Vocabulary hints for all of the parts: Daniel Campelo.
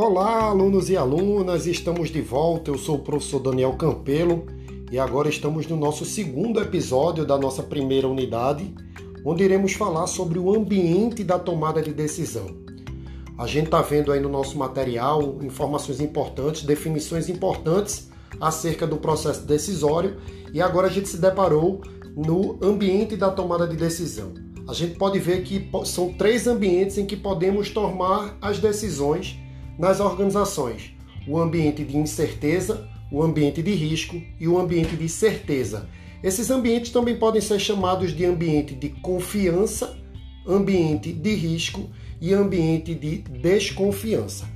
Olá, alunos e alunas, estamos de volta. Eu sou o professor Daniel Campelo e agora estamos no nosso segundo episódio da nossa primeira unidade, onde iremos falar sobre o ambiente da tomada de decisão. A gente está vendo aí no nosso material informações importantes, definições importantes acerca do processo decisório e agora a gente se deparou no ambiente da tomada de decisão. A gente pode ver que são três ambientes em que podemos tomar as decisões nas organizações: o ambiente de incerteza, o ambiente de risco e o ambiente de certeza. Esses ambientes também podem ser chamados de ambiente de confiança, ambiente de risco e ambiente de desconfiança.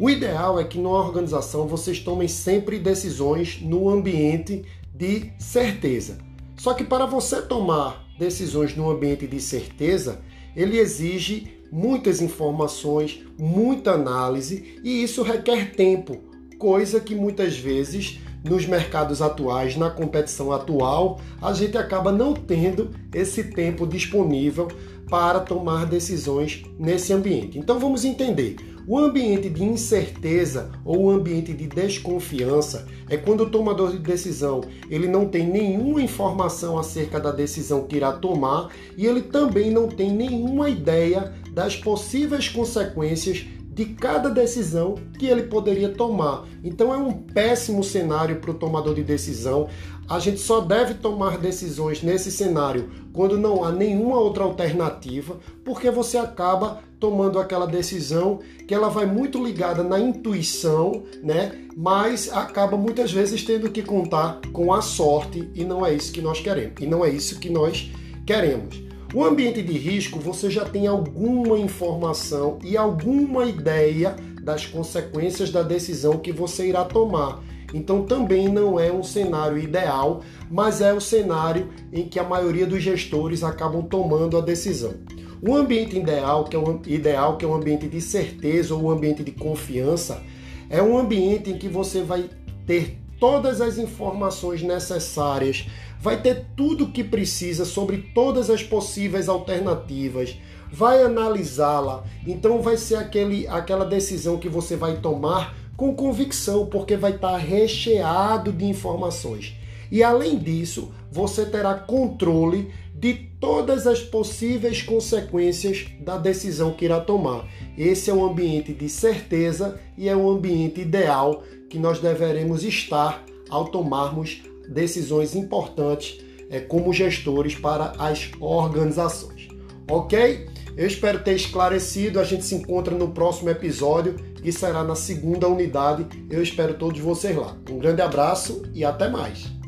O ideal é que na organização vocês tomem sempre decisões no ambiente de certeza. Só que para você tomar decisões no ambiente de certeza, ele exige muitas informações, muita análise, e isso requer tempo, coisa que muitas vezes nos mercados atuais, na competição atual, a gente acaba não tendo esse tempo disponível para tomar decisões nesse ambiente. Então vamos entender. O ambiente de incerteza ou o ambiente de desconfiança é quando o tomador de decisão ele não tem nenhuma informação acerca da decisão que irá tomar e ele também não tem nenhuma ideia das possíveis consequências de cada decisão que ele poderia tomar. Então é um péssimo cenário para o tomador de decisão. A gente só deve tomar decisões nesse cenário quando não há nenhuma outra alternativa, porque você acaba tomando aquela decisão que ela vai muito ligada na intuição, mas acaba muitas vezes tendo que contar com a sorte e não é isso que nós queremos. O ambiente de risco, você já tem alguma informação e alguma ideia das consequências da decisão que você irá tomar. Então também não é um cenário ideal, mas é o cenário em que a maioria dos gestores acabam tomando a decisão. O ambiente ideal, que é um ambiente de certeza ou um ambiente de confiança, é um ambiente em que você vai ter todas as informações necessárias, vai ter tudo o que precisa sobre todas as possíveis alternativas, vai analisá-la. Então vai ser aquela decisão que você vai tomar com convicção, porque vai estar recheado de informações. E além disso, você terá controle de todas as possíveis consequências da decisão que irá tomar. Esse é um ambiente de certeza e é um ambiente ideal que nós deveremos estar ao tomarmos decisões importantes como gestores para as organizações. Ok? Eu espero ter esclarecido. A gente se encontra no próximo episódio, que será na segunda unidade. Eu espero todos vocês lá. Um grande abraço e até mais!